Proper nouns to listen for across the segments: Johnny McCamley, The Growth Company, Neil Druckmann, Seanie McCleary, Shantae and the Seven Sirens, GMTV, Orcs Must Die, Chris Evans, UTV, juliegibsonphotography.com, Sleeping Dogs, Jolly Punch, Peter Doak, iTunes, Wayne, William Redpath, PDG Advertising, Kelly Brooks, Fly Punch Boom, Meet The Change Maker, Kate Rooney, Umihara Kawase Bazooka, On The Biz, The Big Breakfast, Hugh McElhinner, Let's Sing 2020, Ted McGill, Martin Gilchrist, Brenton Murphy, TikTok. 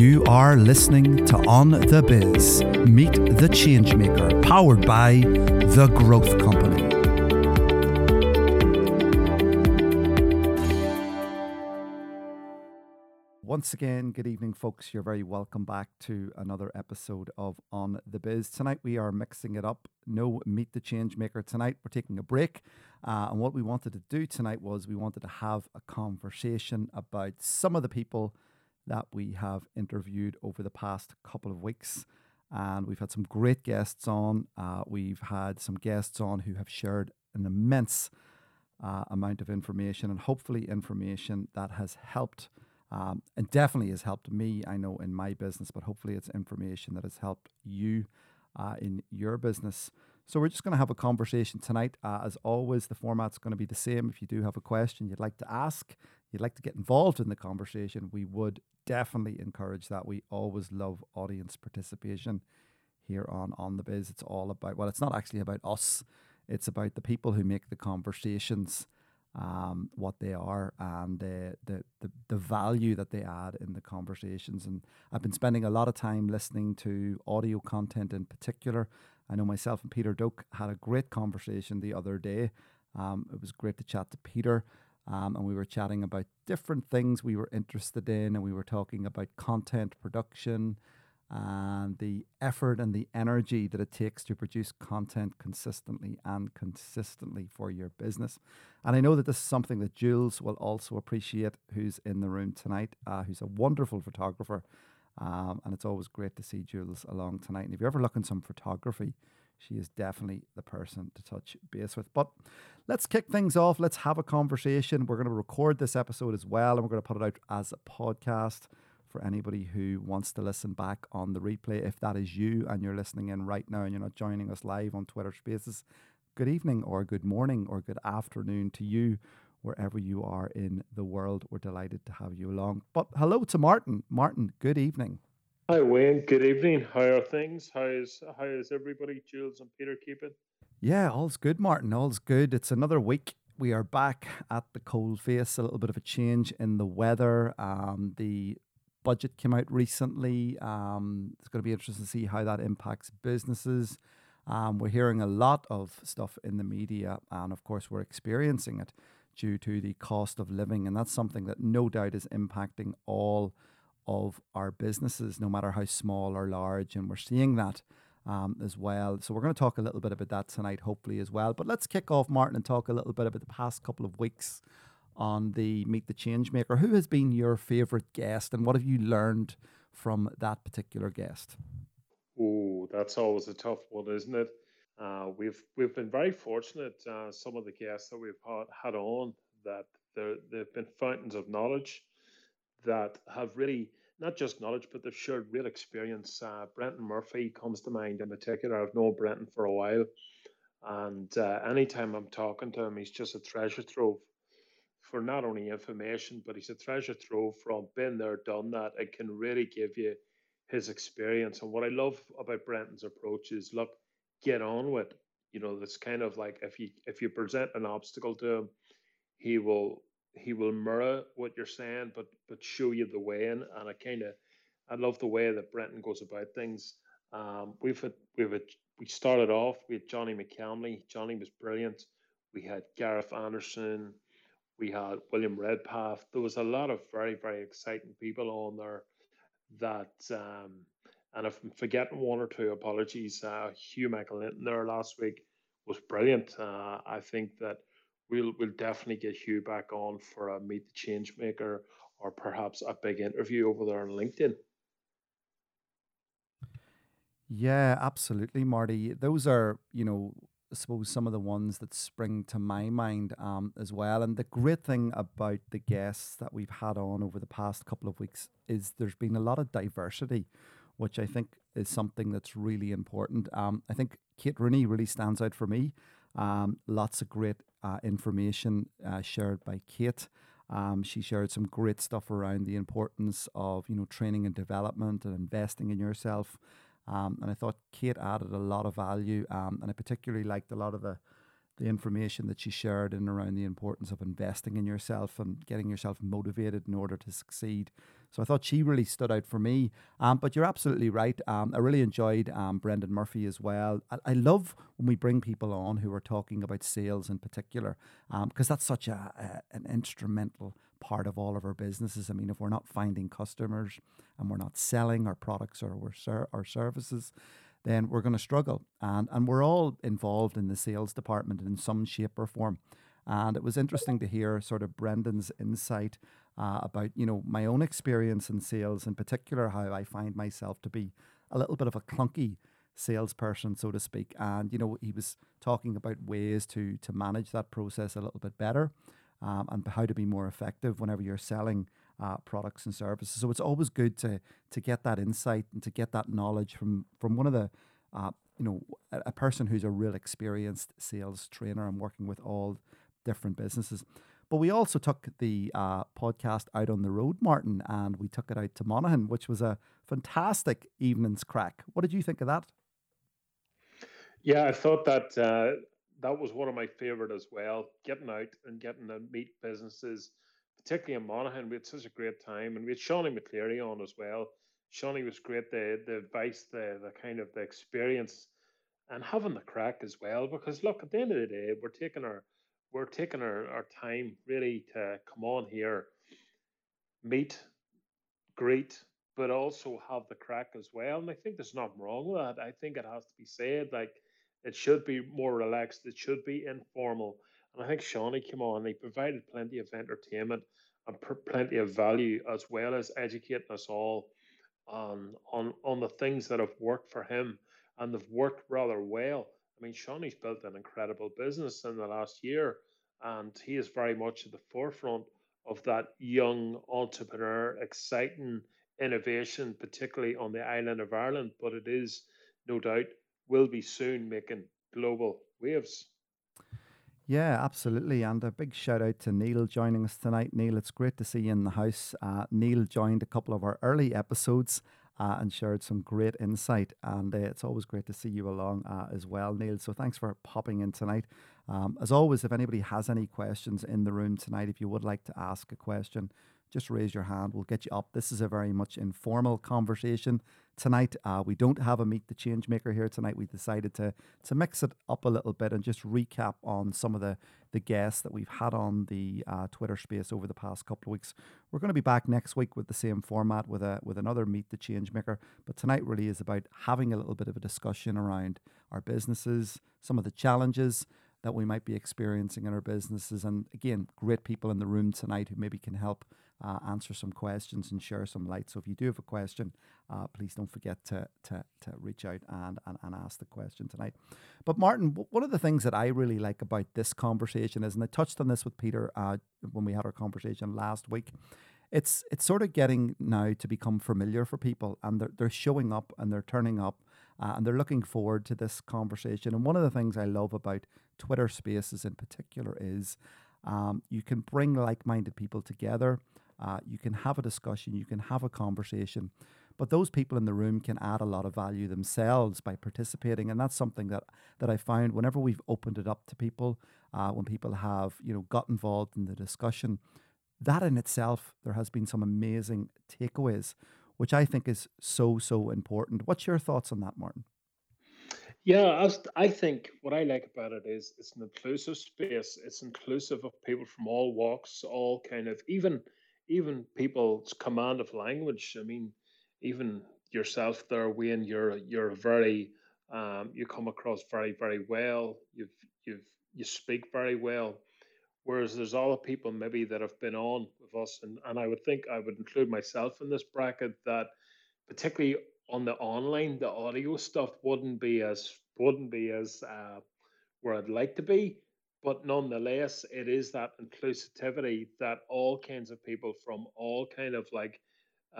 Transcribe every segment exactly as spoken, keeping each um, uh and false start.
You are listening to On The Biz, Meet The Change Maker, powered by The Growth Company. Once again, good evening, folks. You're very welcome back to another episode of On The Biz. Tonight, we are mixing it up. No Meet the Change Maker tonight. We're taking a break. Uh, and what we wanted to do tonight was we wanted to have a conversation about some of the people that we have interviewed over the past couple of weeks. And we've had some great guests on. Uh, we've had some guests on who have shared an immense uh, amount of information, and hopefully information that has helped Um, and definitely has helped me, I know, in my business, but hopefully it's information that has helped you uh, in your business. So we're just going to have a conversation tonight. Uh, as always, the format's going to be the same. If you do have a question you'd like to ask, you'd like to get involved in the conversation, we would definitely encourage that. We always love audience participation here on On The Biz. It's all about, well, it's not actually about us. It's about the people who make the conversations, Um, what they are, and the, the the the value that they add in the conversations. And I've been spending a lot of time listening to audio content in particular. I know myself and Peter Doak had a great conversation the other day. Um, it was great to chat to Peter, um, and we were chatting about different things we were interested in, and we were talking about content production and the effort and the energy that it takes to produce content consistently and consistently for your business. And I know that this is something that Jules will also appreciate, who's in the room tonight, uh, who's a wonderful photographer. Um, and it's always great to see Jules along tonight. And if you're ever looking for some photography, she is definitely the person to touch base with. But let's kick things off. Let's have a conversation. We're going to record this episode as well, and we're going to put it out as a podcast for anybody who wants to listen back on the replay. If that is you and you're listening in right now and you're not joining us live on Twitter Spaces, good evening or good morning or good afternoon to you, wherever you are in the world. We're delighted to have you along. But hello to Martin. Martin, good evening. Hi, Wayne. Good evening. How are things? How is, how is everybody, Jules and Peter, keeping? Yeah, all's good, Martin. All's good. It's another week. We are back at the cold face. A little bit of a change in the weather. Um, the budget came out recently. Um, it's going to be interesting to see how that impacts businesses. Um, we're hearing a lot of stuff in the media, and of course we're experiencing it due to the cost of living, and that's something that no doubt is impacting all of our businesses, no matter how small or large, and we're seeing that um, as well. So we're going to talk a little bit about that tonight, hopefully, as well. But let's kick off, Martin, and talk a little bit about the past couple of weeks on the Meet the Change Maker. Who has been your favourite guest, and what have you learned from that particular guest? Oh, that's always a tough one, isn't it? Uh, we've we've been very fortunate. Uh, some of the guests that we've had, had on, that they've been fountains of knowledge, that have really not just knowledge, but they've shared real experience. Uh, Brenton Murphy comes to mind in particular. I've known Brenton for a while, and uh, anytime I'm talking to him, he's just a treasure trove for not only information, but he's a treasure trove from been there, done that, and can really give you his experience. And what I love about Brenton's approach is, look, get on with it. You know, that's kind of like if you if you present an obstacle to him, he will he will mirror what you're saying, but but show you the way in. And I kind of I love the way that Brenton goes about things. Um, we've had, we've had, we started off with Johnny McCamley. Johnny was brilliant. We had Gareth Anderson. We had William Redpath. There was a lot of very, very exciting people on there that, um, and if I'm forgetting one or two, apologies, uh, Hugh McElhinner there last week was brilliant. Uh, I think that we'll we'll definitely get Hugh back on for a Meet the Change Maker, or perhaps a big interview over there on LinkedIn. Yeah, absolutely, Marty. Those are, you know, I suppose some of the ones that spring to my mind um, as well. And the great thing about the guests that we've had on over the past couple of weeks is there's been a lot of diversity, which I think is something that's really important. Um, I think Kate Rooney really stands out for me. Um, lots of great uh, information uh, shared by Kate. Um, she shared some great stuff around the importance of, you know, training and development and investing in yourself. Um, and I thought Kate added a lot of value, um, and I particularly liked a lot of the, the information that she shared in around the importance of investing in yourself and getting yourself motivated in order to succeed. So I thought she really stood out for me. Um, but you're absolutely right. Um, I really enjoyed um, Brenton Murphy as well. I, I love when we bring people on who are talking about sales in particular, because um, that's such a, a an instrumental part of all of our businesses. I mean, if we're not finding customers and we're not selling our products or our, ser- our services, then we're going to struggle. And, and we're all involved in the sales department in some shape or form. And it was interesting to hear sort of Brendan's insight uh, about, you know, my own experience in sales, in particular, how I find myself to be a little bit of a clunky salesperson, so to speak. And, you know, he was talking about ways to to manage that process a little bit better. Um, and how to be more effective whenever you're selling uh, products and services. So it's always good to to get that insight and to get that knowledge from from one of the, uh, you know, a, a person who's a real experienced sales trainer and working with all different businesses. But we also took the uh, podcast out on the road, Martin, and we took it out to Monaghan, which was a fantastic evening's crack. What did you think of that? Yeah, I thought that... Uh... That was one of my favorite as well, getting out and getting to meet businesses, particularly in Monaghan. We had such a great time, and we had Seanie McCleary on as well. Seanie was great, the the advice, the the kind of the experience, and having the crack as well. Because look, at the end of the day, we're taking our we're taking our, our time really to come on here, meet, greet, but also have the crack as well. And I think there's nothing wrong with that. I think it has to be said, like. It should be more relaxed. It should be informal. And I think Seanie came on. He provided plenty of entertainment and pr- plenty of value, as well as educating us all on, on on the things that have worked for him, and they've worked rather well. I mean, Seanie's built an incredible business in the last year, and he is very much at the forefront of that young entrepreneur, exciting innovation, particularly on the island of Ireland. But it is, no doubt, will be soon making global waves. Yeah, absolutely. And a big shout out to Neil joining us tonight. Neil, it's great to see you in the house. Uh, Neil joined a couple of our early episodes uh, and shared some great insight. And uh, it's always great to see you along uh, as well, Neil. So thanks for popping in tonight. Um, as always, if anybody has any questions in the room tonight, if you would like to ask a question, just raise your hand. We'll get you up. This is a very much informal conversation tonight. Uh, we don't have a Meet the Change Maker here tonight. We decided to to mix it up a little bit and just recap on some of the, the guests that we've had on the uh, Twitter space over the past couple of weeks. We're going to be back next week with the same format with a with another Meet the Change Maker. But tonight really is about having a little bit of a discussion around our businesses, some of the challenges that we might be experiencing in our businesses. And again, great people in the room tonight who maybe can help Uh, answer some questions and share some light. So if you do have a question, uh, please don't forget to to to reach out and, and, and ask the question tonight. But Martin, w- one of the things that I really like about this conversation is, and I touched on this with Peter uh, when we had our conversation last week, it's it's sort of getting now to become familiar for people, and they're, they're showing up and they're turning up uh, and they're looking forward to this conversation. And one of the things I love about Twitter Spaces in particular is um, you can bring like-minded people together. Uh, you can have a discussion, you can have a conversation, but those people in the room can add a lot of value themselves by participating. And that's something that, that I found whenever we've opened it up to people, uh, when people have, you know, got involved in the discussion, that in itself, there has been some amazing takeaways, which I think is so, so important. What's your thoughts on that, Martin? Yeah, I, was, I think what I like about it is it's an inclusive space. It's inclusive of people from all walks, all kind of, even... even people's command of language. I mean, even yourself there, Wayne, you're you're very, um, you come across very, very well. You've you've you speak very well. Whereas there's other people maybe that have been on with us, and, and I would think I would include myself in this bracket that, particularly on the online, the audio stuff wouldn't be as wouldn't be as uh, where I'd like to be. But nonetheless, it is that inclusivity that all kinds of people from all kind of like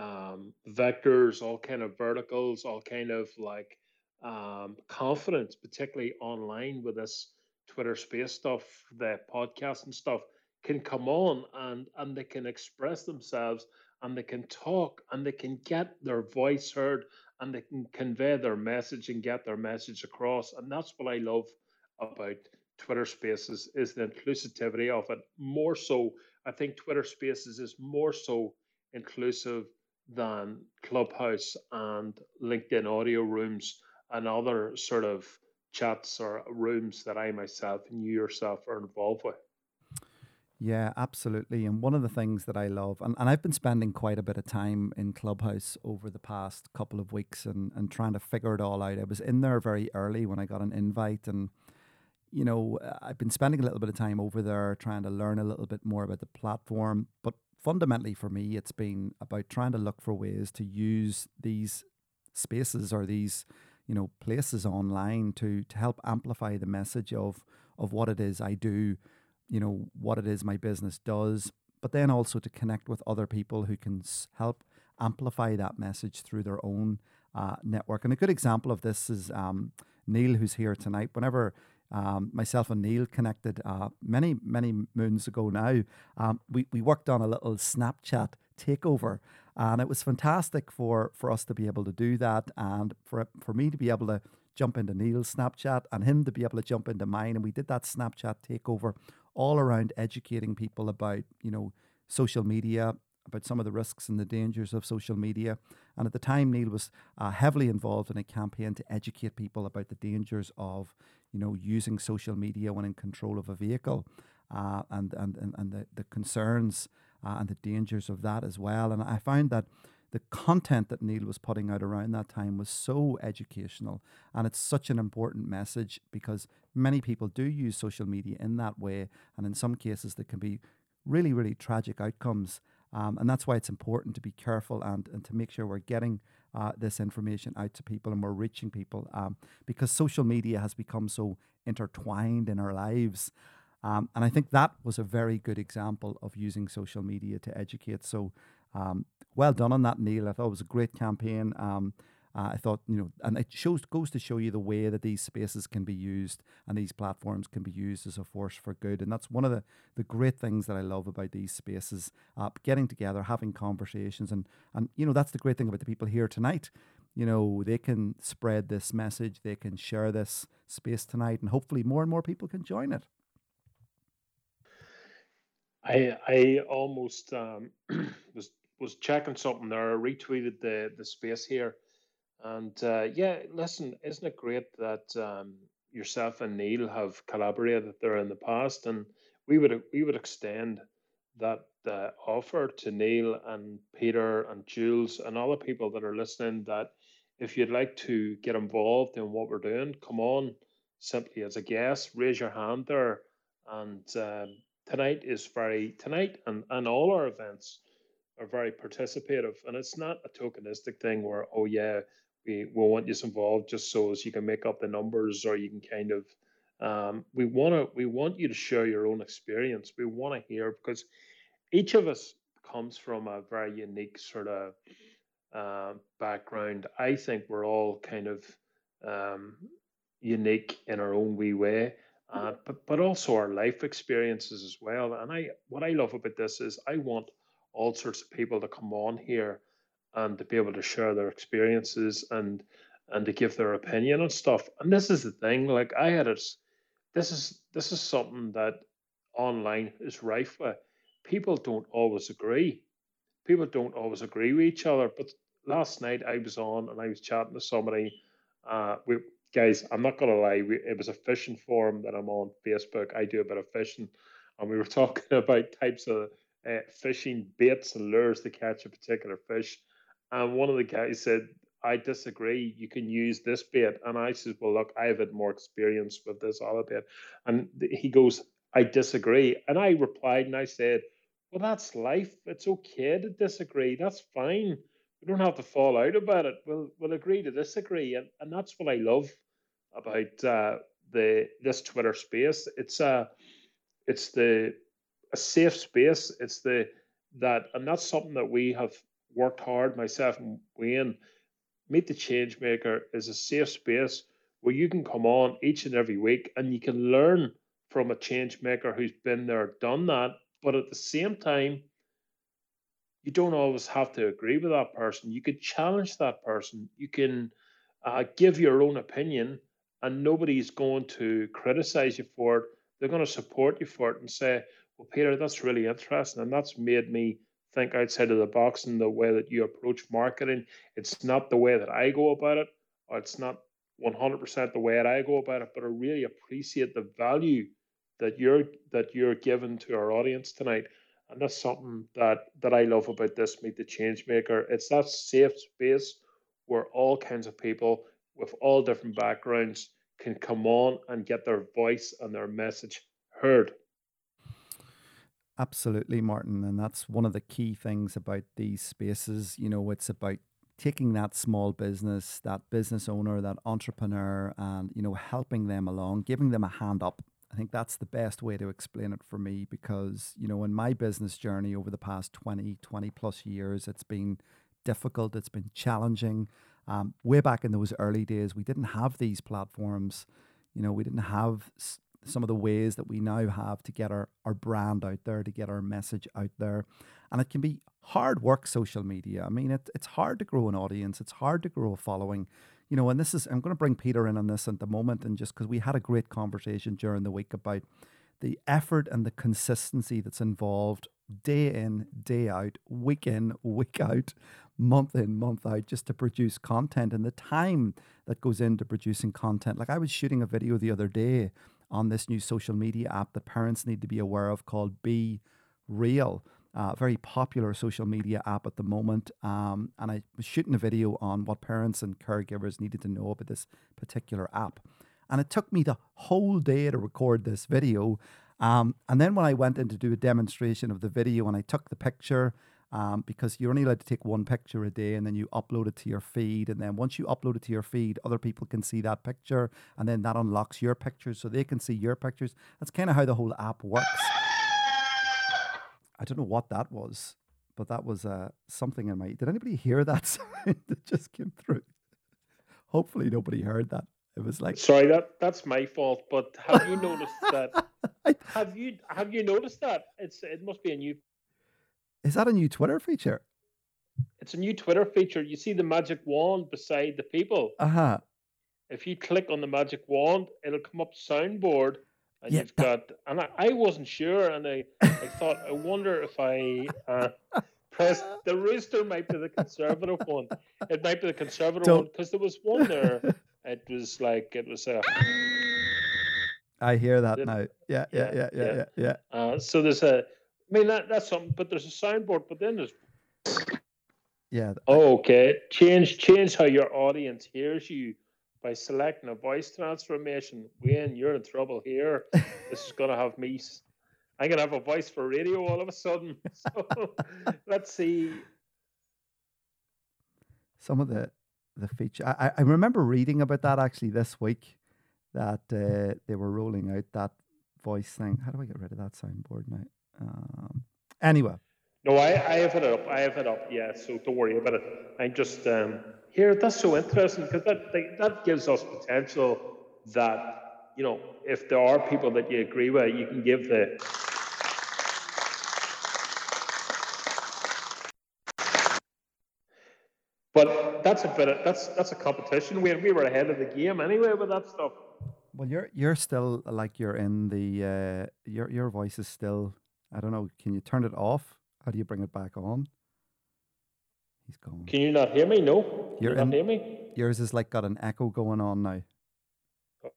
um, vectors, all kind of verticals, all kind of like um, confidence, particularly online with this Twitter space stuff, the podcast and stuff, can come on and, and they can express themselves and they can talk and they can get their voice heard and they can convey their message and get their message across. And that's what I love about Twitter Spaces is the inclusivity of it. More so, I think Twitter Spaces is more so inclusive than Clubhouse and LinkedIn audio rooms and other sort of chats or rooms that I myself and you yourself are involved with. Yeah, absolutely. And one of the things that I love, and, and I've been spending quite a bit of time in Clubhouse over the past couple of weeks and, and trying to figure it all out. I was in there very early when I got an invite, and, you know, I've been spending a little bit of time over there trying to learn a little bit more about the platform. But fundamentally for me, it's been about trying to look for ways to use these spaces or these, you know, places online to to help amplify the message of of what it is I do, you know, what it is my business does, but then also to connect with other people who can help amplify that message through their own uh, network. And a good example of this is um, Neil, who's here tonight. Whenever um, myself and Neil connected uh, many, many moons ago now, um, we, we worked on a little Snapchat takeover, and it was fantastic for, for us to be able to do that, and for for me to be able to jump into Neil's Snapchat and him to be able to jump into mine. And we did that Snapchat takeover all around educating people about, you know, social media, about some of the risks and the dangers of social media. And at the time, Neil was uh, heavily involved in a campaign to educate people about the dangers of, you know, using social media when in control of a vehicle uh, and, and, and, and the, the concerns uh, and the dangers of that as well. And I found that the content that Neil was putting out around that time was so educational, and it's such an important message because many people do use social media in that way, and in some cases there can be really, really tragic outcomes. Um, and that's why it's important to be careful and, and to make sure we're getting uh, this information out to people and we're reaching people um, because social media has become so intertwined in our lives. Um, and I think that was a very good example of using social media to educate. So um, well done on that, Neil. I thought it was a great campaign. Um, Uh, I thought, you know, and it shows goes to show you the way that these spaces can be used and these platforms can be used as a force for good. And that's one of the, the great things that I love about these spaces, uh, getting together, having conversations. And, and, you know, that's the great thing about the people here tonight. You know, they can spread this message. They can share this space tonight, and hopefully more and more people can join it. I I almost um, was, was checking something there. I retweeted the, the space here. And uh, yeah, listen, isn't it great that um, yourself and Neil have collaborated there in the past? And we would we would extend that uh, offer to Neil and Peter and Jules and other people that are listening, that if you'd like to get involved in what we're doing, come on simply as a guest, raise your hand there. And um, tonight is very, tonight and, and all our events are very participative. And it's not a tokenistic thing where, oh yeah, we will want you involved just so as you can make up the numbers, or you can kind of, um, we want to, we want you to share your own experience. We want to hear, because each of us comes from a very unique sort of uh, background. I think we're all kind of um, unique in our own wee way, uh, but but also our life experiences as well. And I, what I love about this is I want all sorts of people to come on here and to be able to share their experiences and and to give their opinion and stuff. And this is the thing, like I had it, this is this is something that online is rife with. People don't always agree. People don't always agree with each other. But last night I was on and I was chatting to somebody. Uh, we guys, I'm not gonna lie, we, it was a fishing forum that I'm on Facebook. I do a bit of fishing, and we were talking about types of Uh, fishing baits and lures to catch a particular fish, and one of the guys said, I disagree, you can use this bait. And I said, well look, I've had more experience with this other bait. And th- he goes, I disagree. And I replied and I said, well, that's life, it's okay to disagree, that's fine, we don't have to fall out about it, we'll, we'll agree to disagree. And, and that's what I love about uh, the this Twitter space. It's uh, it's the a safe space. It's the that, and that's something that we have worked hard, myself and Wayne. Meet the Change Maker is a safe space where you can come on each and every week and you can learn from a change maker who's been there, done that. But at the same time, you don't always have to agree with that person. You could challenge that person. You can uh, give your own opinion, and nobody's going to criticize you for it. They're going to support you for it and say, well, Peter, that's really interesting, and that's made me think outside of the box in the way that you approach marketing. It's not the way that I go about it, or it's not one hundred percent the way that I go about it, but I really appreciate the value that you're that you're giving to our audience tonight. And that's something that, that I love about this Meet the Change Maker. It's that safe space where all kinds of people with all different backgrounds can come on and get their voice and their message heard. Absolutely, Martin. And that's one of the key things about these spaces. You know, it's about taking that small business, that business owner, that entrepreneur, and, you know, helping them along, giving them a hand up. I think that's the best way to explain it for me, because, you know, in my business journey over the past twenty, twenty plus years, it's been difficult. It's been challenging. Um, way back in those early days, we didn't have these platforms. You know, we didn't have s- some of the ways that we now have to get our, our brand out there, to get our message out there. And it can be hard work, social media. I mean, it, it's hard to grow an audience. It's hard to grow a following. You know, and this is, I'm going to bring Peter in on this at the moment, and just because we had a great conversation during the week about the effort and the consistency that's involved day in, day out, week in, week out, month in, month out, just to produce content, and the time that goes into producing content. Like, I was shooting a video the other day on this new social media app that parents need to be aware of called Be Real. Uh, very popular social media app at the moment. Um, and I was shooting a video on what parents and caregivers needed to know about this particular app. And it took me the whole day to record this video. Um, and then when I went in to do a demonstration of the video, and I took the picture, um, because you're only allowed to take one picture a day, and then you upload it to your feed. And then once you upload it to your feed, other people can see that picture, and then that unlocks your pictures so they can see your pictures. That's kind of how the whole app works. I don't know what that was, but that was uh, something in my... Did anybody hear that sound that just came through? Hopefully nobody heard that. It was like... Sorry, that that's my fault, but have you noticed that? Have you have you noticed that? It's It must be a new... Is that a new Twitter feature? It's a new Twitter feature. You see the magic wand beside the people. Uh-huh. If you click on the magic wand, it'll come up soundboard. And yeah, you've got, and I, I wasn't sure, and I, I thought, I wonder if I uh, pressed the rooster might be the conservative one. It might be the conservative Don't. one, because there was one there. It was like, it was a... I hear that it, now. Yeah, yeah, yeah, yeah, yeah. yeah, yeah. Uh, so there's a, I mean, that, that's something, but there's a soundboard, but then there's... Yeah. Oh, okay. Change, change how your audience hears you by selecting a voice transformation. Wayne, you're in trouble here. This is going to have me... I'm going to have a voice for radio all of a sudden. So let's see. Some of the, the feature... I, I remember reading about that actually this week, that uh, they were rolling out that voice thing. How do I get rid of that soundboard now? Um, anyway. No, I, I have it up. I have it up, yeah. So don't worry about it. I'm just... Um, Here, that's so interesting, because that that gives us potential that, you know, if there are people that you agree with, you can give the... But that's a bit of, that's that's a competition. We we were ahead of the game anyway with that stuff. Well, you're you're still like you're in the uh, your your voice is still... I don't know. Can you turn it off? How do you bring it back on? He's gone. Can you not hear me? No. You're Can you in, not hear me? Yours has like got an echo going on now. Oh.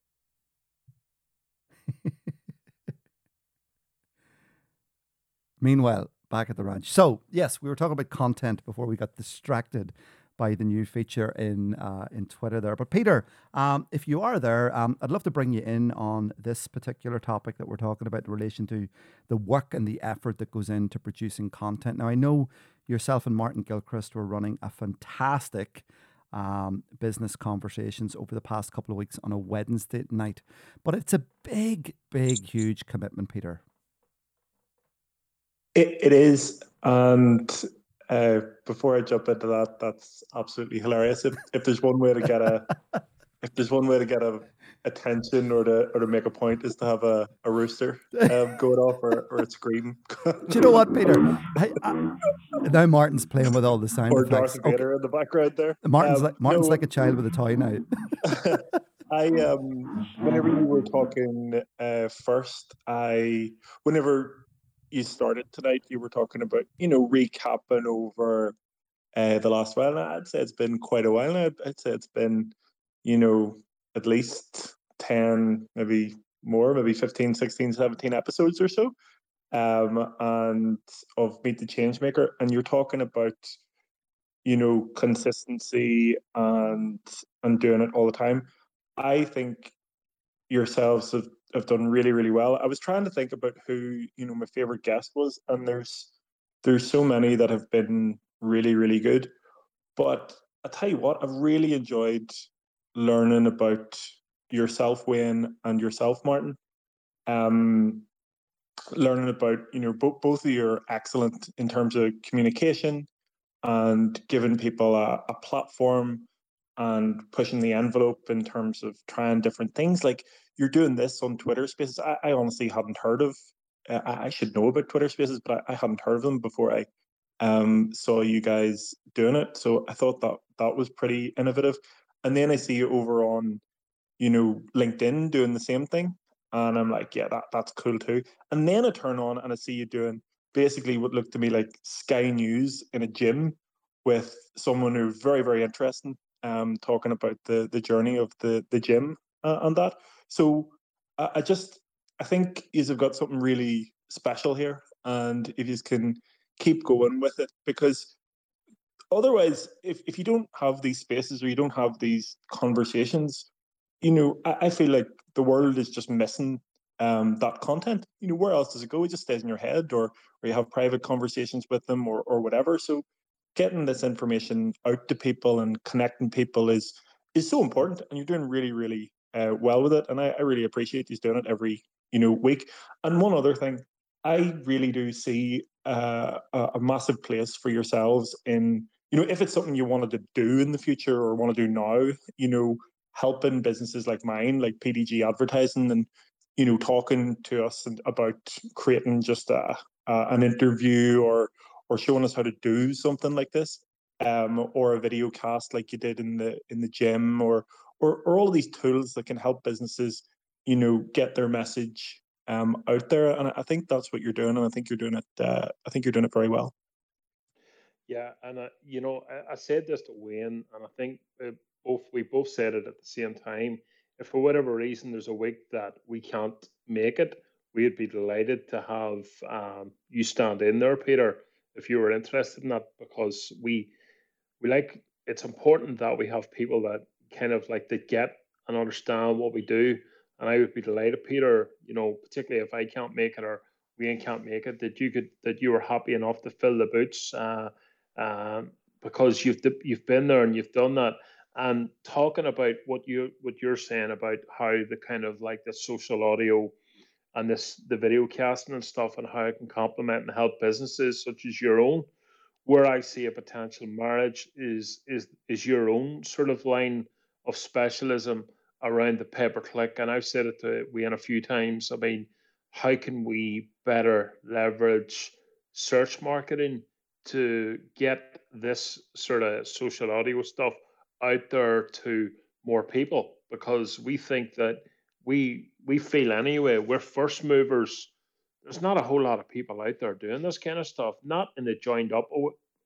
Meanwhile, back at the ranch. So, yes, we were talking about content before we got distracted by the new feature in uh, in Twitter there. But Peter, um, if you are there, um, I'd love to bring you in on this particular topic that we're talking about in relation to the work and the effort that goes into producing content. Now, I know yourself and Martin Gilchrist were running a fantastic um, business conversations over the past couple of weeks on a Wednesday night. But it's a big, big, huge commitment, Peter. It, it is. And uh, before I jump into that, that's absolutely hilarious. If, if there's one way to get a, if there's one way to get a attention or to or to make a point, is to have a, a rooster um, going off or, or a scream. Do you know what, Peter? I, I, now Martin's playing with all the sound or effects. Darth Vader okay. in the background there. Martin's um, like Martin's no, like a child with a toy now. I um, whenever you were talking uh, first, I whenever you started tonight, you were talking about, you know, recapping over uh, the last while. And I'd say it's been quite a while. I'd, I'd say it's been, you know, at least ten, maybe more, maybe fifteen, sixteen, seventeen episodes or so um, and of Meet the Change Maker. And you're talking about, you know, consistency and and doing it all the time. I think yourselves have, have done really, really well. I was trying to think about who, you know, my favorite guest was, and there's there's so many that have been really, really good. But I tell you what, I've really enjoyed learning about yourself, Wayne, and yourself, Martin. Um, learning about, you know, both both of you are excellent in terms of communication and giving people a, a platform and pushing the envelope in terms of trying different things. Like, you're doing this on Twitter Spaces. I, I honestly hadn't heard of, uh, I should know about Twitter Spaces, but I, I hadn't heard of them before I um, saw you guys doing it. So I thought that that was pretty innovative. And then I see you over on, you know, LinkedIn doing the same thing. And I'm like, yeah, that that's cool too. And then I turn on and I see you doing basically what looked to me like Sky News in a gym with someone who was very, very interesting, um, talking about the, the journey of the, the gym uh, and that. So I, I just, I think you have got something really special here, and if you can keep going with it, because otherwise, if, if you don't have these spaces or you don't have these conversations, you know, I, I feel like the world is just missing um, that content. You know, where else does it go? It just stays in your head, or, or you have private conversations with them, or, or whatever. So getting this information out to people and connecting people is is so important, and you're doing really, really uh, well with it. And I, I really appreciate you doing it every, you know, week. And one other thing, I really do see uh, a, a massive place for yourselves in, you know, if it's something you wanted to do in the future or want to do now, you know, helping businesses like mine, like P D G Advertising, and, you know, talking to us about creating just a, a an interview or or showing us how to do something like this, um, or a video cast like you did in the in the gym, or or, or all of these tools that can help businesses, you know, get their message um, out there. And I think that's what you're doing, and I think you're doing it. Uh, I think you're doing it very well. Yeah, and I, you know, I, I said this to Wayne, and I think uh, both we both said it at the same time. If for whatever reason there's a week that we can't make it, we'd be delighted to have um, you stand in there, Peter, if you were interested in that, because we we like, it's important that we have people that kind of like to get and understand what we do. And I would be delighted, Peter, you know, particularly if I can't make it or we can't make it, that you could, that you were happy enough to fill the boots uh, uh, because you've you've been there and you've done that. And talking about what you what you're saying about how the kind of like the social audio and this the video casting and stuff, and how it can complement and help businesses such as your own, where I see a potential marriage is is is your own sort of line of specialism around the pay per click. And I've said it to Wayne a few times. I mean, how can we better leverage search marketing to get this sort of social audio stuff out there to more people? Because we think that we we feel anyway, we're first movers. There's not a whole lot of people out there doing this kind of stuff, not in the joined up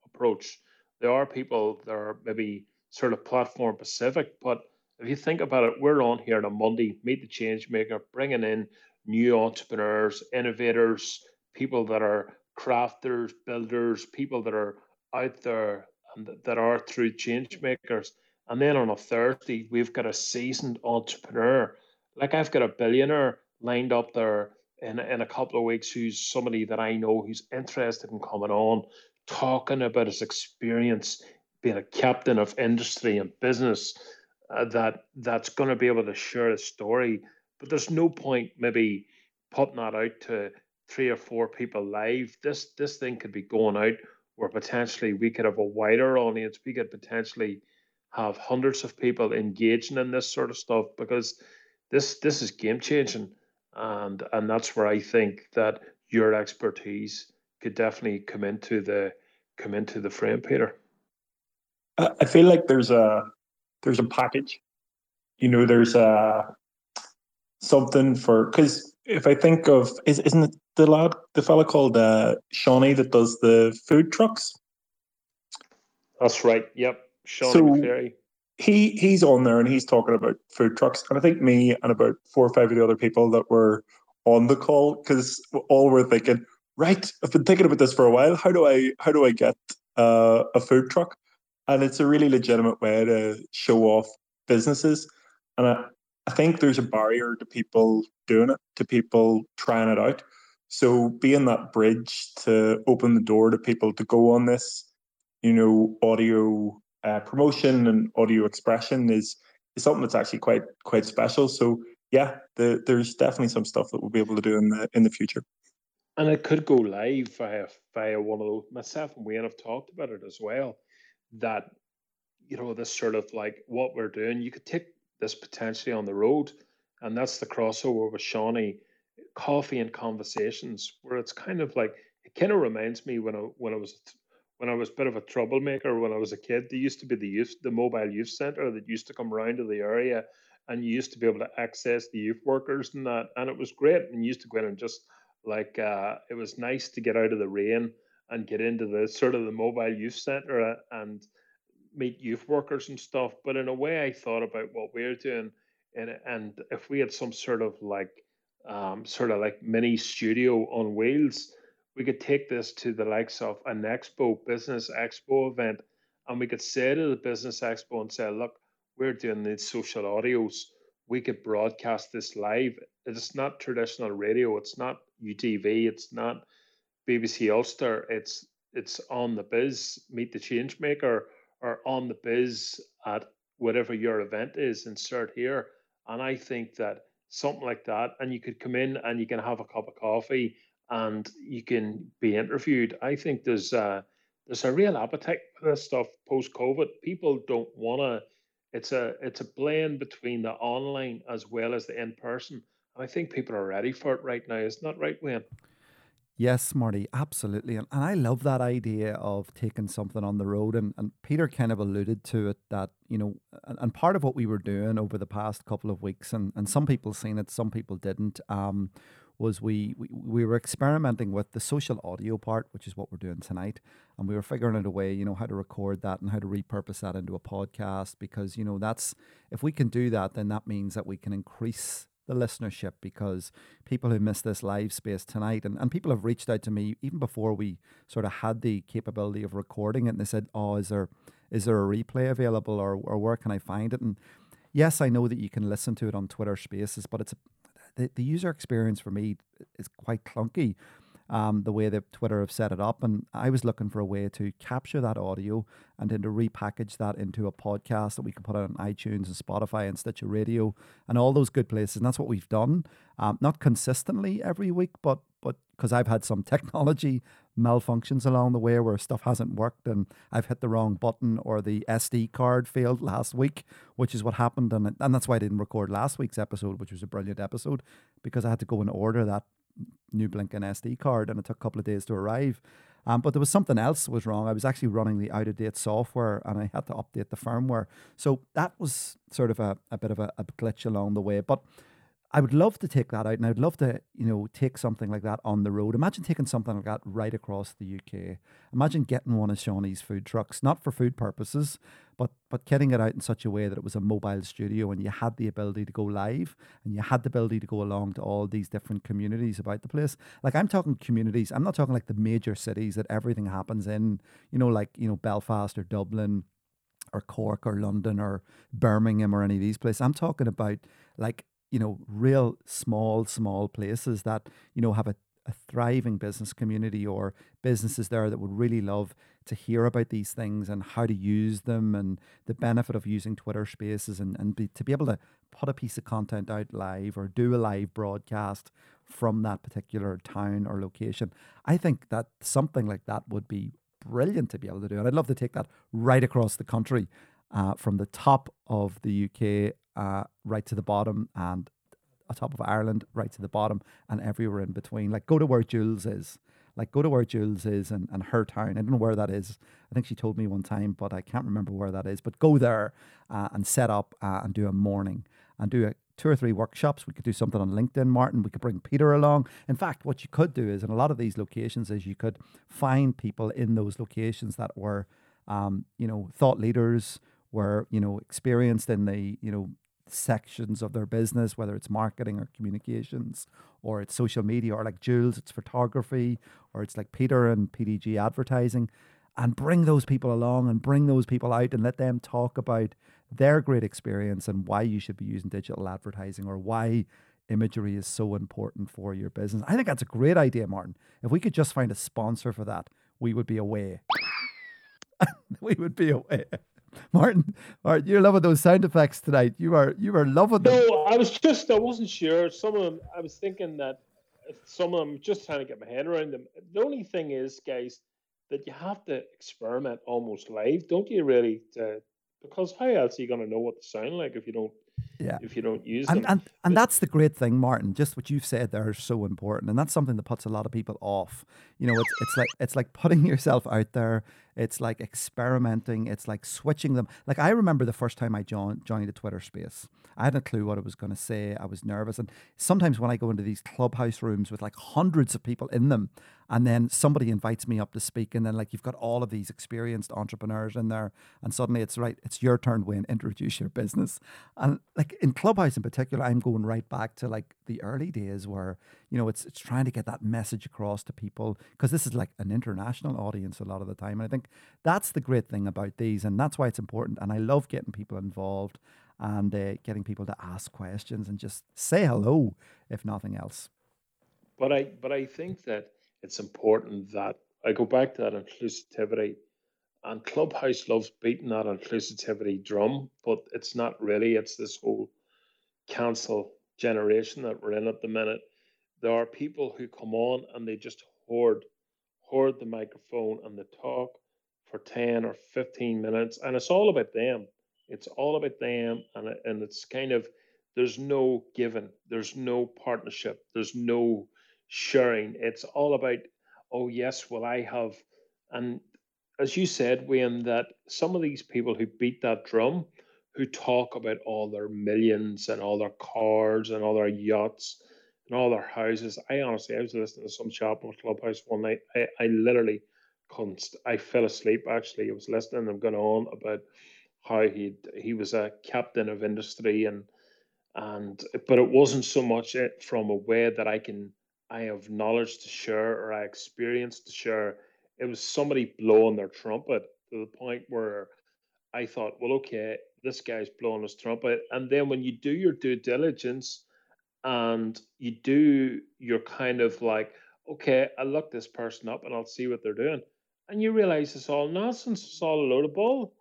approach. There are people that are maybe sort of platform specific, but if you think about it, we're on here on a Monday, Meet the Change Maker, bringing in new entrepreneurs, innovators, people that are crafters, builders, people that are out there and that are true change makers. And then on a Thursday, we've got a seasoned entrepreneur. Like, I've got a billionaire lined up there in, in a couple of weeks who's somebody that I know who's interested in coming on, talking about his experience being a captain of industry and business, uh, that that's going to be able to share a story. But there's no point maybe putting that out to three or four people live. This this thing could be going out where potentially we could have a wider audience. We could potentially have hundreds of people engaging in this sort of stuff, because this this is game changing, and and that's where I think that your expertise could definitely come into the come into the frame, Peter. I feel like there's a there's a package, you know, there's a something for, because if I think of, is, isn't it the lad, the fella called uh, Seanie that does the food trucks? That's right. Yep. Seanie so McCleary. He he's on there and he's talking about food trucks. And I think me and about four or five of the other people that were on the call, because all were thinking, right, I've been thinking about this for a while. How do I how do I get uh, a food truck? And it's a really legitimate way to show off businesses. And I, I think there's a barrier to people doing it, to people trying it out. So being that bridge to open the door to people to go on this, you know, audio uh, promotion and audio expression is, is something that's actually quite quite special. So yeah, the, there's definitely some stuff that we'll be able to do in the in the future. And it could go live via via one of those. Myself and Wayne have talked about it as well, that, you know, this sort of like what we're doing, you could take this potentially on the road, and that's the crossover with Seanie, coffee and conversations, where it's kind of like, it kind of reminds me when I when I was when I was a bit of a troublemaker when I was a kid. There used to be the youth, the mobile youth centre that used to come round to the area, and you used to be able to access the youth workers and that, and it was great. And you used to go in and just like uh, it was nice to get out of the rain and get into the sort of the mobile youth centre and meet youth workers and stuff. But in a way, I thought about what we're doing, and and if we had some sort of like um sort of like mini studio on wheels, we could take this to the likes of an expo, business expo event, and we could say to the business expo and say, look, we're doing these social audios, we could broadcast this live. It's not traditional radio, it's not U T V, it's not B B C Ulster, it's it's On The Biz, Meet The Change Maker, or On The Biz at whatever your event is, insert here. And I think that something like that, and you could come in and you can have a cup of coffee and you can be interviewed. I think there's a, there's a real appetite for this stuff post-COVID. People don't want to, it's a it's a blend between the online as well as the in-person. And I think people are ready for it right now. Isn't that right, Wayne? Yes, Marty, absolutely. And, and I love that idea of taking something on the road. And, and Peter kind of alluded to it that, you know, and, and part of what we were doing over the past couple of weeks, and, and some people seen it, some people didn't, um, was we, we, we were experimenting with the social audio part, which is what we're doing tonight. And we were figuring out a way, you know, how to record that and how to repurpose that into a podcast, because, you know, that's, if we can do that, then that means that we can increase the listenership, because people who miss this live space tonight, and, and people have reached out to me even before we sort of had the capability of recording it, and they said, oh, is there is there a replay available, or, or where can I find it? And yes, I know that you can listen to it on Twitter Spaces, but it's a, the, the user experience for me is quite clunky, um, the way that Twitter have set it up. And I was looking for a way to capture that audio and then to repackage that into a podcast that we can put out on iTunes and Spotify and Stitcher Radio and all those good places. And that's what we've done. Um, not consistently every week, but but because I've had some technology malfunctions along the way where stuff hasn't worked and I've hit the wrong button, or the S D card failed last week, which is what happened. And, and that's why I didn't record last week's episode, which was a brilliant episode, because I had to go and order that new blinking S D card, and it took a couple of days to arrive. Um, but there was something else that was wrong. I was actually running the out-of-date software and I had to update the firmware. So that was sort of a, a bit of a, a glitch along the way. But I would love to take that out, and I'd love to, you know, take something like that on the road. Imagine taking something like that right across the U K. Imagine getting one of Seanie's food trucks, not for food purposes, but but getting it out in such a way that it was a mobile studio and you had the ability to go live and you had the ability to go along to all these different communities about the place. Like, I'm talking communities. I'm not talking like the major cities that everything happens in, you know, like, you know, Belfast or Dublin or Cork or London or Birmingham or any of these places. I'm talking about, like, you know, real small, small places that, you know, have a, a thriving business community, or businesses there that would really love to hear about these things and how to use them and the benefit of using Twitter Spaces, and, and be, to be able to put a piece of content out live or do a live broadcast from that particular town or location. I think that something like that would be brilliant to be able to do. And I'd love to take that right across the country, uh, from the top of the U K Uh, right to the bottom, and atop of Ireland, right to the bottom, and everywhere in between. Like, go to where Jules is. Like, go to where Jules is and, and her town. I don't know where that is. I think she told me one time, but I can't remember where that is. But go there uh, and set up uh, and do a morning and do a two or three workshops. We could do something on LinkedIn, Martin. We could bring Peter along. In fact, what you could do is in a lot of these locations is you could find people in those locations that were, um, you know, thought leaders, were, you know, experienced in the, you know, sections of their business, whether it's marketing or communications or it's social media, or like Jules, it's photography, or it's like Peter and P D G Advertising, and bring those people along and bring those people out and let them talk about their great experience and why you should be using digital advertising or why imagery is so important for your business. I think that's a great idea, Martin. If we could just find a sponsor for that, we would be away. we would be away. Martin, Martin, you're loving those sound effects tonight. You are you are loving them. No, I was just, I wasn't sure. Some of them, I was thinking that some of them, just trying to get my head around them. The only thing is, guys, that you have to experiment almost live, don't you really? To, because how else are you going to know what they sound like if you don't yeah. if you don't use and, them? And, and but, that's the great thing, Martin. Just what you've said there is so important. And that's something that puts a lot of people off. You know, it's it's like it's like putting yourself out there. It's like experimenting. It's like switching them. Like I remember the first time I joined, joined the Twitter space. I hadn't a clue what I was going to say. I was nervous. And sometimes when I go into these Clubhouse rooms with like hundreds of people in them, and then somebody invites me up to speak, and then like you've got all of these experienced entrepreneurs in there, and suddenly it's right, it's your turn, Wayne, introduce your business. And like in Clubhouse in particular, I'm going right back to like the early days where, you know, it's it's trying to get that message across to people, because this is like an international audience a lot of the time. And I think that's the great thing about these, and that's why it's important. And I love getting people involved and uh, getting people to ask questions and just say hello, if nothing else. But I, but I think that it's important that I go back to that inclusivity, and Clubhouse loves beating that inclusivity drum, but it's not really. It's this whole cancel generation that we're in at the minute. There are people who come on and they just hoard, hoard the microphone, and they talk for ten or fifteen minutes, and it's all about them. It's all about them, and and it's kind of, there's no giving, there's no partnership, there's no sharing. It's all about, oh yes, well I have, and as you said, Wayne, that some of these people who beat that drum, who talk about all their millions and all their cars and all their yachts and all their houses. I honestly, I was listening to some chap on Clubhouse one night. I, I literally couldn't, I fell asleep actually. I was listening, I'm going on about how he he was a captain of industry, and and but it wasn't so much it from a way that I can I have knowledge to share or I experience to share. It was somebody blowing their trumpet to the point where I thought, well, okay, this guy's blowing his trumpet. And then when you do your due diligence and you do, you're kind of like, okay, I'll look this person up and I'll see what they're doing. And you realize it's all nonsense. It's all a load of bull.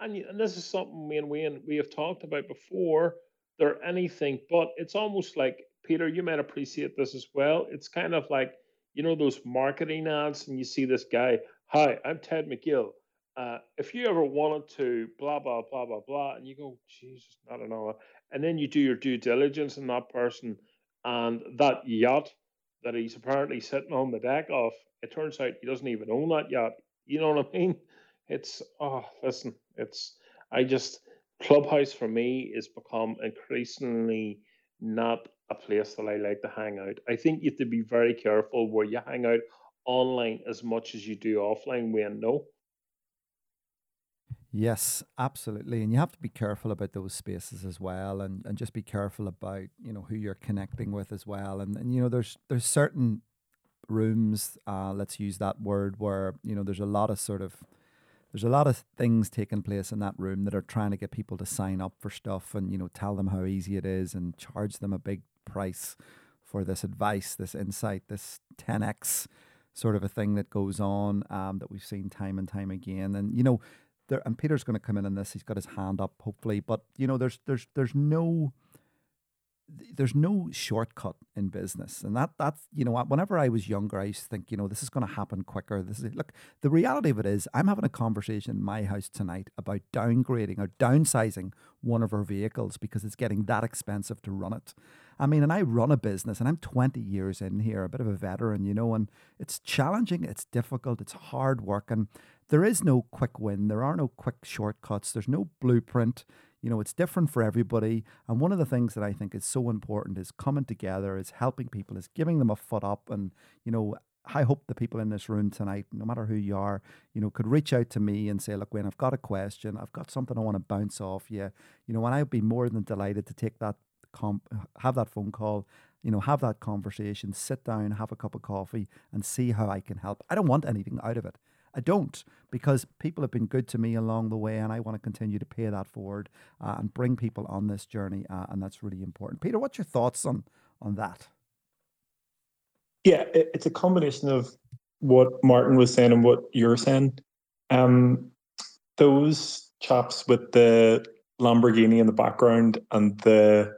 And, you, and this is something me and Wayne, we have talked about before. They're anything, but it's almost like, Peter, you might appreciate this as well. It's kind of like, you know, those marketing ads, and you see this guy, hi, I'm Ted McGill. Uh, if you ever wanted to blah, blah, blah, blah, blah, and you go, Jesus, I don't know. And then you do your due diligence on that person, and that yacht that he's apparently sitting on the deck of, it turns out he doesn't even own that yacht. You know what I mean? It's, oh, listen, it's, I just, Clubhouse for me has become increasingly not a place that I like to hang out. I think you have to be very careful where you hang out online as much as you do offline, Wayne, no? Yes, absolutely. And you have to be careful about those spaces as well, and, and just be careful about, you know, who you're connecting with as well. And, and you know, there's there's certain rooms, uh, let's use that word, where, you know, there's a lot of sort of, there's a lot of things taking place in that room that are trying to get people to sign up for stuff and, you know, tell them how easy it is and charge them a big price for this advice, this insight, this ten X sort of a thing that goes on, um, that we've seen time and time again. And, you know, there, and Peter's going to come in on this. He's got his hand up, hopefully. But, you know, there's there's there's no... there's no shortcut in business. And that, that's, you know, whenever I was younger, I used to think, you know, this is going to happen quicker. This is it. Look, the reality of it is I'm having a conversation in my house tonight about downgrading or downsizing one of our vehicles because it's getting that expensive to run it. I mean, and I run a business and I'm twenty years in here, a bit of a veteran, you know, and it's challenging. It's difficult. It's hard work. And there is no quick win. There are no quick shortcuts. There's no blueprint. You know, it's different for everybody. And one of the things that I think is so important is coming together, is helping people, is giving them a foot up. And, you know, I hope the people in this room tonight, no matter who you are, you know, could reach out to me and say, look, Wayne, I've got a question. I've got something I want to bounce off you. You know, and I'd be more than delighted to take that, com- have that phone call, you know, have that conversation, sit down, have a cup of coffee and see how I can help. I don't want anything out of it. I don't, because people have been good to me along the way, and I want to continue to pay that forward uh, and bring people on this journey. Uh, and that's really important. Peter, what's your thoughts on, on that? Yeah, it, it's a combination of what Martin was saying and what you're saying. Um, those chaps with the Lamborghini in the background and the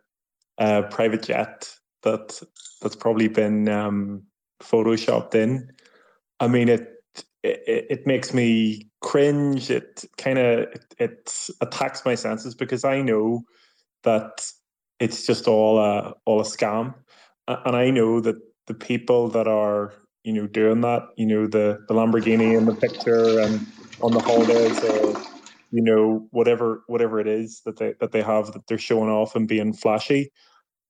uh, private jet that that's probably been um, photoshopped in. I mean, it, It, it makes me cringe. It kind of it, it attacks my senses, because I know that it's just all a all a scam, and I know that the people that are you know doing that, you know the, the Lamborghini in the picture and on the holidays, or you know whatever whatever it is that they that they have that they're showing off and being flashy.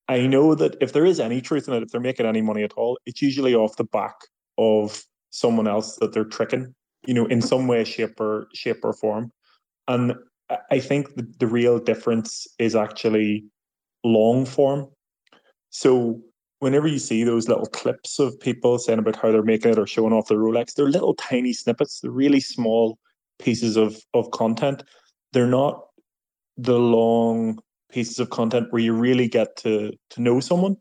I know that if there is any truth in it, if they're making any money at all, it's usually off the back of someone else that they're tricking, you know, in some way, shape or shape or form. And I think the, the real difference is actually long form. So whenever you see those little clips of people saying about how they're making it or showing off the Rolex, they're little tiny snippets, they're really small pieces of, of content. They're not the long pieces of content where you really get to, to know someone,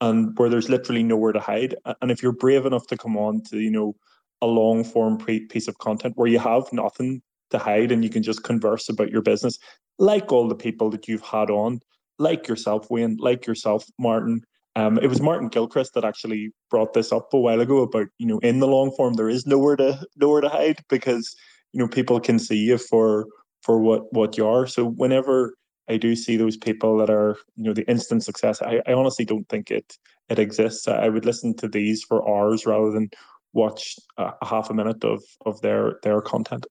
and where there's literally nowhere to hide. And if you're brave enough to come on to, you know, a long form pre- piece of content where you have nothing to hide and you can just converse about your business, like all the people that you've had on, like yourself, Wayne, like yourself, Martin. Um, it was Martin Gilchrist that actually brought this up a while ago about, you know, in the long form, there is nowhere to nowhere to hide, because, you know, people can see you for for what, what you are. So whenever I do see those people that are, you know, the instant success, I, I honestly don't think it it exists. I would listen to these for hours rather than watch a, a half a minute of of their their content.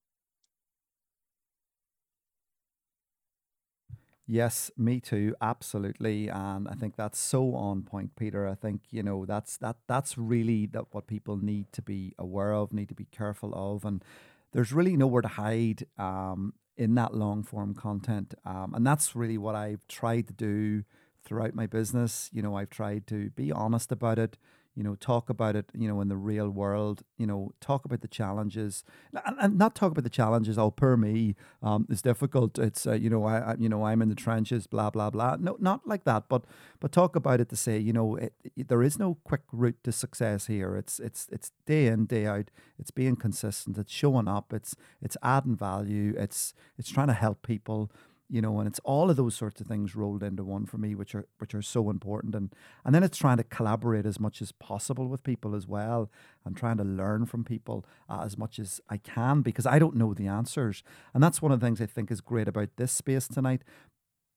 Yes, me too, absolutely. And I think that's so on point, Peter. I think, you know, that's that that's really that what people need to be aware of, need to be careful of, and there's really nowhere to hide um, in that long form content. Um, and that's really what I've tried to do throughout my business. You know, I've tried to be honest about it, you know, talk about it, you know, in the real world, you know, talk about the challenges and, and not talk about the challenges. Oh, per me, um, it's difficult. It's, uh, you know, I, I, you know, I'm in the trenches, blah, blah, blah. No, not like that, but, but talk about it to say, you know, it, it, there is no quick route to success here. It's, it's, it's day in, day out. It's being consistent. It's showing up. It's, it's adding value. It's, it's trying to help people. You know, and it's all of those sorts of things rolled into one for me, which are which are so important. And and then it's trying to collaborate as much as possible with people as well, and trying to learn from people uh, as much as I can, because I don't know the answers. And that's one of the things I think is great about this space tonight,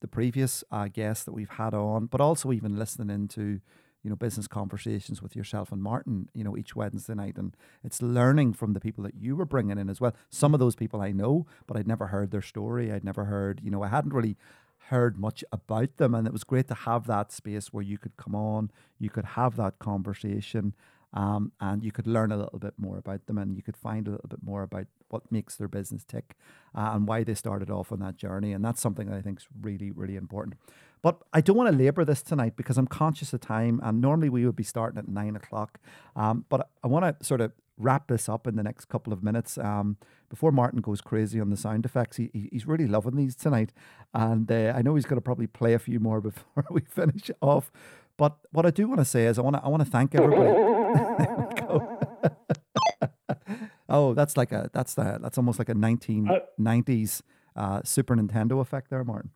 the previous uh, guests that we've had on, but also even listening into, you know, business conversations with yourself and Martin, you know, each Wednesday night. And it's learning from the people that you were bringing in as well. Some of those people I know, but I'd never heard their story. I'd never heard, you know, I hadn't really heard much about them. And it was great to have that space where you could come on, you could have that conversation, um, and you could learn a little bit more about them, and you could find a little bit more about what makes their business tick uh, and why they started off on that journey. And that's something that I think is really, really important. But I don't want to labour this tonight because I'm conscious of time, and normally we would be starting at nine o'clock. Um, but I want to sort of wrap this up in the next couple of minutes um, before Martin goes crazy on the sound effects. He, he's really loving these tonight, and uh, I know he's going to probably play a few more before we finish off. But what I do want to say is I want to I want to thank everybody. There we go. Oh, that's like a that's the, that's almost like a nineteen nineties uh, Super Nintendo effect there, Martin.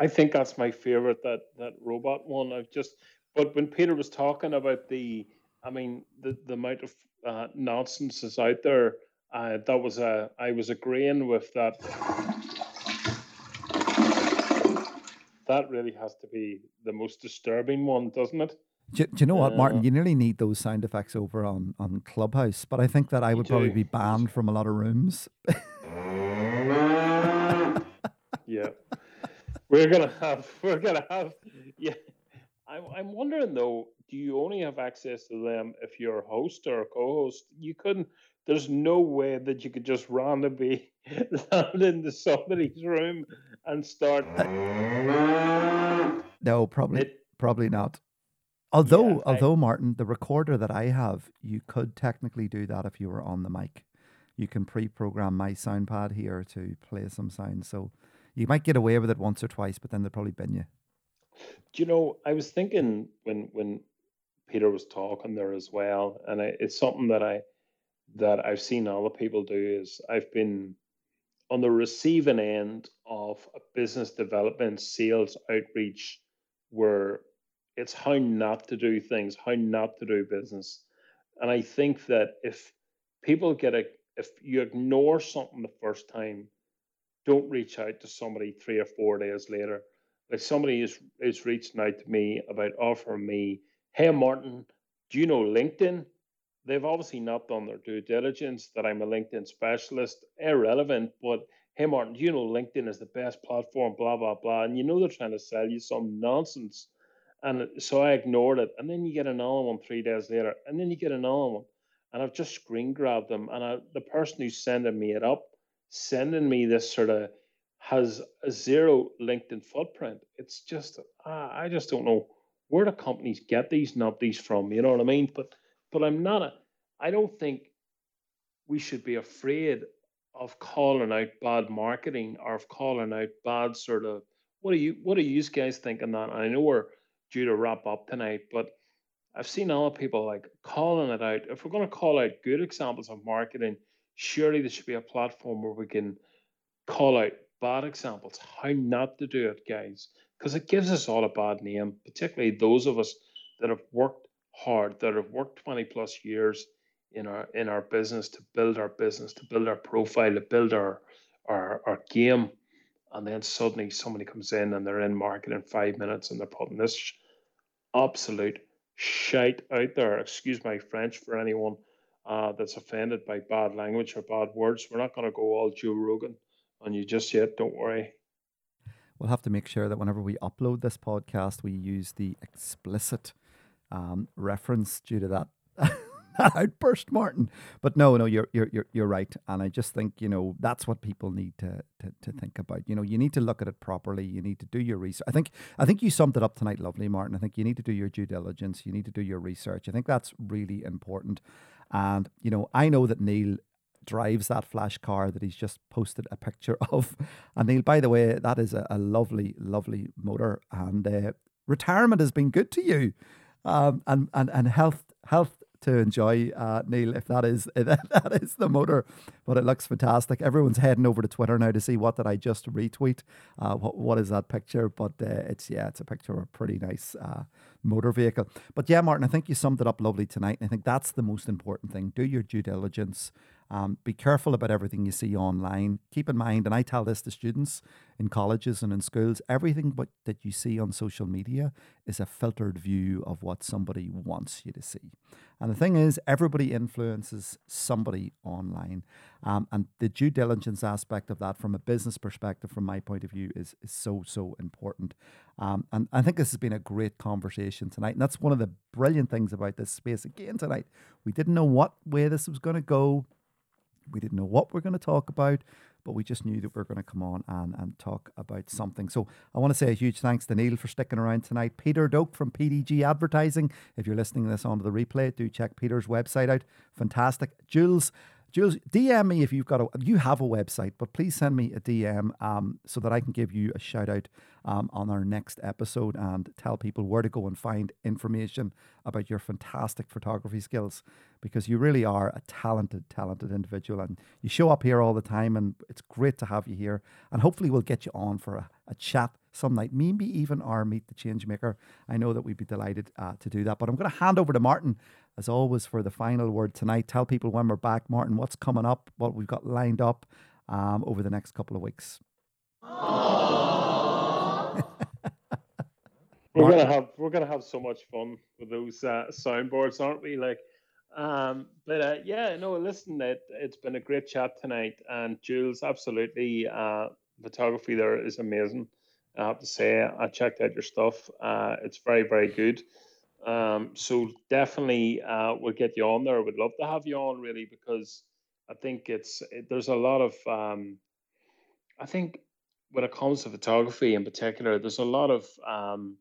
I think that's my favorite, that that robot one. I've just, but when Peter was talking about the, I mean, the, the amount of uh, nonsense is out there, uh, that was a, I was agreeing with that. That really has to be the most disturbing one, doesn't it? Do, do you know what, Martin? You nearly need those sound effects over on, on Clubhouse, but I think that I would probably be banned from a lot of rooms. Yeah. We're gonna have. We're gonna have. Yeah, I'm. I'm wondering though. Do you only have access to them if you're a host or a co-host? You couldn't. There's no way that you could just randomly land into somebody's room and start. No, probably, it, probably not. Although, yeah, although I, Martin, the recorder that I have, you could technically do that if you were on the mic. You can pre-program my sound pad here to play some sound. So you might get away with it once or twice, but then they'll probably bin you. Do you know, I was thinking when when Peter was talking there as well, and I, it's something that I that I've seen other people do is I've been on the receiving end of a business development sales outreach where it's how not to do things, how not to do business. And I think that if people get a, if you ignore something the first time, don't reach out to somebody three or four days later. Like somebody is, is reaching out to me about offering me, hey, Martin, do you know LinkedIn? They've obviously not done their due diligence that I'm a LinkedIn specialist, irrelevant, but hey, Martin, do you know LinkedIn is the best platform, blah, blah, blah. And you know they're trying to sell you some nonsense. And so I ignored it. And then you get another one three days later, and then you get another one. And I've just screen grabbed them. And I, the person who's sending me it up, sending me this sort of, has a zero LinkedIn footprint. It's just, uh, I just don't know where the companies get these numpties from, you know what I mean? But but I'm not, a, I don't think we should be afraid of calling out bad marketing or of calling out bad sort of, what are you, what are you guys thinking that? And I know we're due to wrap up tonight, but I've seen a lot of people like calling it out. If we're going to call out good examples of marketing, surely there should be a platform where we can call out bad examples, how not to do it, guys, because it gives us all a bad name, particularly those of us that have worked hard, that have worked twenty plus years in our in our business to build our business, to build our profile, to build our our, our game. And then suddenly somebody comes in and they're in market in five minutes and they're putting this sh- absolute shite out there. Excuse my French for anyone uh, that's offended by bad language or bad words. We're not going to go all Joe Rogan on you just yet, don't worry. We'll have to make sure that whenever we upload this podcast, we use the explicit um, reference due to that, that outburst, Martin. But no, no, you're you're you're you're right, and I just think you know that's what people need to to, to think about. You know, you need to look at it properly. You need to do your research. I think I think you summed it up tonight, lovely, Martin. I think you need to do your due diligence. You need to do your research. I think that's really important. And you know, I know that Neil drives that flash car that he's just posted a picture of. And Neil, by the way, that is a, a lovely, lovely motor. And uh, retirement has been good to you, um, and and and health health to enjoy, uh, Neil. If that is if that is the motor, but it looks fantastic. Everyone's heading over to Twitter now to see what did I just retweet. Uh, what what is that picture? But uh, it's yeah, it's a picture of a pretty nice uh, motor vehicle. But yeah, Martin, I think you summed it up lovely tonight. And I think that's the most important thing. Do your due diligence. Um, be careful about everything you see online. Keep in mind, and I tell this to students in colleges and in schools, everything but that you see on social media is a filtered view of what somebody wants you to see. And the thing is, everybody influences somebody online. Um, and the due diligence aspect of that from a business perspective, from my point of view, is, is so, so important. Um, and I think this has been a great conversation tonight. And that's one of the brilliant things about this space again tonight. We didn't know what way this was going to go. We didn't know what we're going to talk about, but we just knew that we were going to come on and, and talk about something. So I want to say a huge thanks to Neil for sticking around tonight. Peter Doak from P D G Advertising. If you're listening to this onto the replay, do check Peter's website out. Fantastic. Jules, Jules, D M me if you've got a, you have a website, but please send me a D M um, so that I can give you a shout out um, on our next episode and tell people where to go and find information about your fantastic photography skills, because you really are a talented, talented individual and you show up here all the time and it's great to have you here. And hopefully we'll get you on for a, a chat some night, maybe even our Meet the Change Maker. I know that we'd be delighted uh, to do that, but I'm going to hand over to Martin as always for the final word tonight. Tell people when we're back, Martin, what's coming up, what we've got lined up um, over the next couple of weeks. we're gonna have we're gonna have so much fun with those uh, soundboards, aren't we? Like, um, but uh, yeah, no, listen, it, it's been a great chat tonight, and Jules, absolutely, uh, photography there is amazing. I have to say. I checked out your stuff. Uh, it's very, very good. Um, so definitely uh, we'll get you on there. We'd love to have you on, really, because I think it's it, there's a lot of, um, I think when it comes to photography in particular, there's a lot of, um,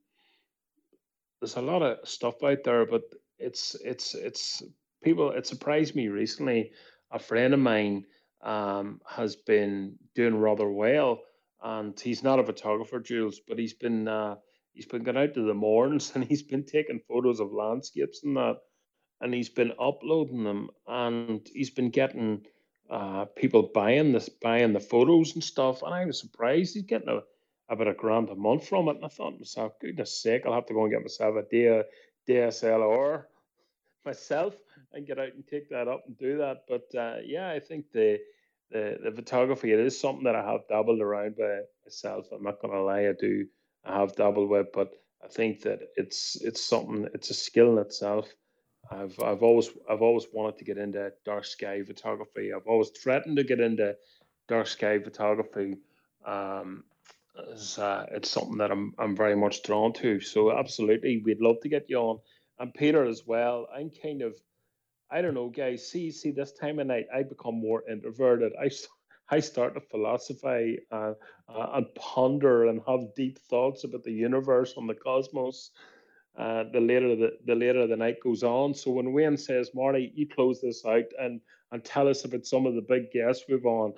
there's a lot of stuff out there, but it's, it's, it's people, it surprised me recently. A friend of mine um, has been doing rather well, and he's not a photographer, Jules, but he's been, uh, he's been going out to the moorings, and he's been taking photos of landscapes and that, and he's been uploading them, and he's been getting uh, people buying this, buying the photos and stuff. And I was surprised he's getting a, about a grand a month from it. And I thought to myself, goodness sake, I'll have to go and get myself a D S L R myself and get out and take that up and do that. But uh, yeah, I think the, the the photography, it is something that I have dabbled around by myself. I'm not going to lie, I do. I have dabbled with, but I think that it's it's something. It's a skill in itself. I've I've always I've always wanted to get into dark sky photography. I've always threatened to get into dark sky photography. Um, it's, uh, it's something that I'm I'm very much drawn to. So absolutely, we'd love to get you on, and Peter as well. I'm kind of, I don't know, guys. See see this time of night, I become more introverted. I. I start to philosophize uh, uh, and ponder and have deep thoughts about the universe and the cosmos. Uh, the later the, the later the night goes on. So when Wayne says, "Marty, you close this out and and tell us about some of the big guests we've on,"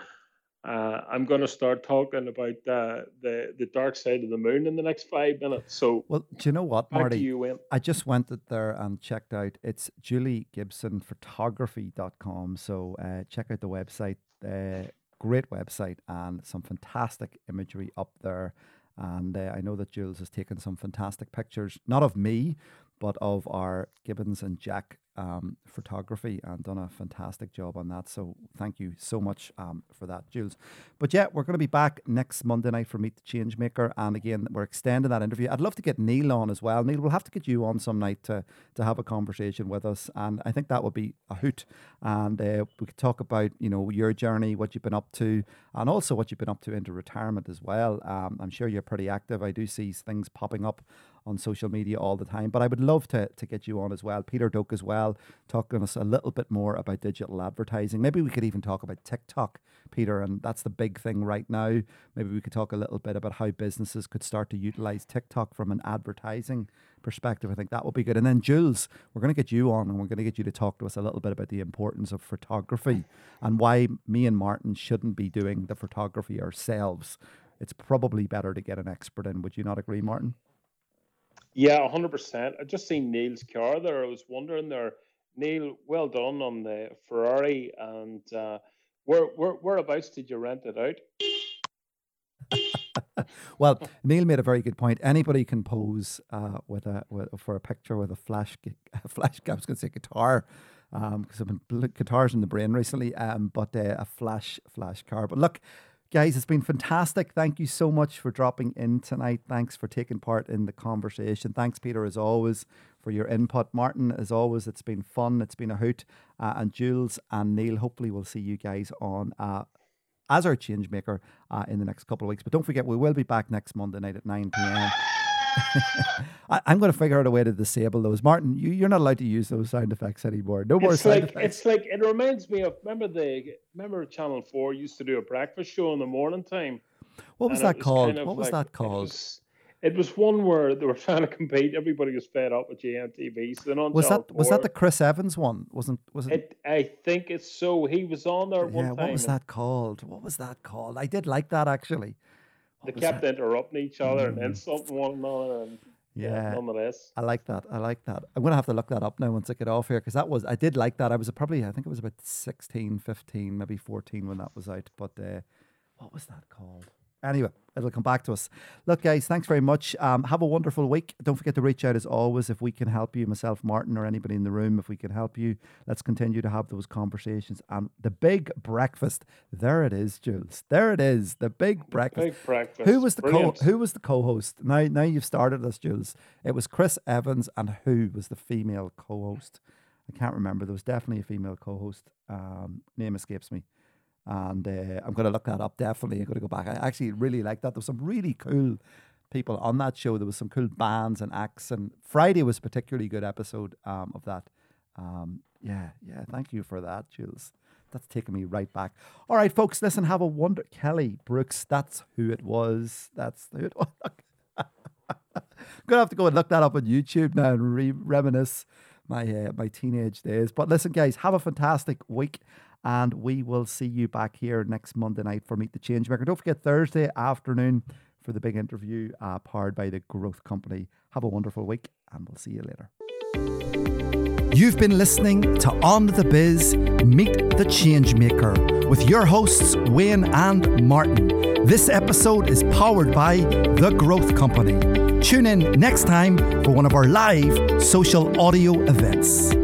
uh, I'm going to start talking about uh, the the dark side of the moon in the next five minutes. So, well, do you know what, Marty? You, Wayne. I just went there and checked out. It's julie gibson photography dot com. So uh, check out the website. Uh, Great website and some fantastic imagery up there. And uh, I know that Jules has taken some fantastic pictures, not of me, but of our Gibbons and Jack um, photography, and done a fantastic job on that. So thank you so much um, for that, Jules. But yeah, we're going to be back next Monday night for Meet the Change Maker. And again, we're extending that interview. I'd love to get Neil on as well. Neil, we'll have to get you on some night to, to have a conversation with us. And I think that would be a hoot. And uh, we could talk about, you know, your journey, what you've been up to, and also what you've been up to into retirement as well. Um, I'm sure you're pretty active. I do see things popping up on social media all the time, but I would love to to get you on as well. Peter Doak as well, talking to us a little bit more about digital advertising. Maybe we could even talk about TikTok, Peter, and that's the big thing right now. Maybe we could talk a little bit about how businesses could start to utilize TikTok from an advertising perspective. I think that would be good. And then Jules, we're going to get you on, and we're going to get you to talk to us a little bit about the importance of photography and why me and Martin shouldn't be doing the photography ourselves. It's probably better to get an expert in. Would you not agree, Martin? Yeah, one hundred percent. I just seen Neil's car there. I was wondering there, Neil, well done on the Ferrari. And uh, where, where, whereabouts did you rent it out? Well, Neil made a very good point. Anybody can pose uh, with a with, for a picture with a flash, a flash I was going to say guitar, because um, I've been guitars in the brain recently, um, but uh, a flash, flash car. But look, guys, it's been fantastic. Thank you so much for dropping in tonight. Thanks for taking part in the conversation. Thanks, Peter, as always, for your input. Martin, as always, it's been fun. It's been a hoot. Uh, and Jules and Neil, hopefully we'll see you guys on uh, as our change maker uh, in the next couple of weeks. But don't forget, we will be back next Monday night at nine p.m. I, I'm going to figure out a way to disable those. Martin, you, you're not allowed to use those sound effects anymore. No more it's sound like, effects. It's like, it reminds me of, remember the remember Channel four used to do a breakfast show in the morning time? What was that called? Kind of what was like, that called? It was, it was one where they were trying to compete. Everybody was fed up with G M T V. So on was that four. Was that the Chris Evans one? Wasn't was it? it I think it's so. He was on there one yeah, time. Yeah, what was that called? What was that called? I did like that, actually. They kept that? interrupting each other mm. and insulting one another, and yeah, yeah, nonetheless. I like that. I like that. I'm going to have to look that up now once I get off here, because that was, I did like that. I was probably, I think it was about sixteen, fifteen, maybe fourteen when that was out. But uh, what was that called? Anyway, it'll come back to us. Look, guys, thanks very much. Um, have a wonderful week. Don't forget to reach out as always if we can help you, myself, Martin, or anybody in the room. If we can help you, let's continue to have those conversations. And the big breakfast. There it is, Jules. There it is. The big breakfast. Big breakfast. Who was the co- Who was the co-host? Now, now you've started us, Jules. It was Chris Evans, and who was the female co-host? I can't remember. There was definitely a female co-host. Um, name escapes me. And uh, I'm going to look that up, definitely. I'm going to go back. I actually really like that. There was some really cool people on that show. There was some cool bands and acts. And Friday was a particularly good episode um, of that. Um, yeah, yeah. Thank you for that, Jules. That's taking me right back. All right, folks, listen, have a wonder. Kelly Brooks, that's who it was. That's who it was. I'm going to have to go and look that up on YouTube now and re- reminisce my, uh, my teenage days. But listen, guys, have a fantastic week. And we will see you back here next Monday night for Meet the Change Maker. Don't forget Thursday afternoon for the big interview uh, powered by The Growth Company. Have a wonderful week and we'll see you later. You've been listening to On The Biz, Meet the Change Maker with your hosts, Wayne and Martin. This episode is powered by The Growth Company. Tune in next time for one of our live social audio events.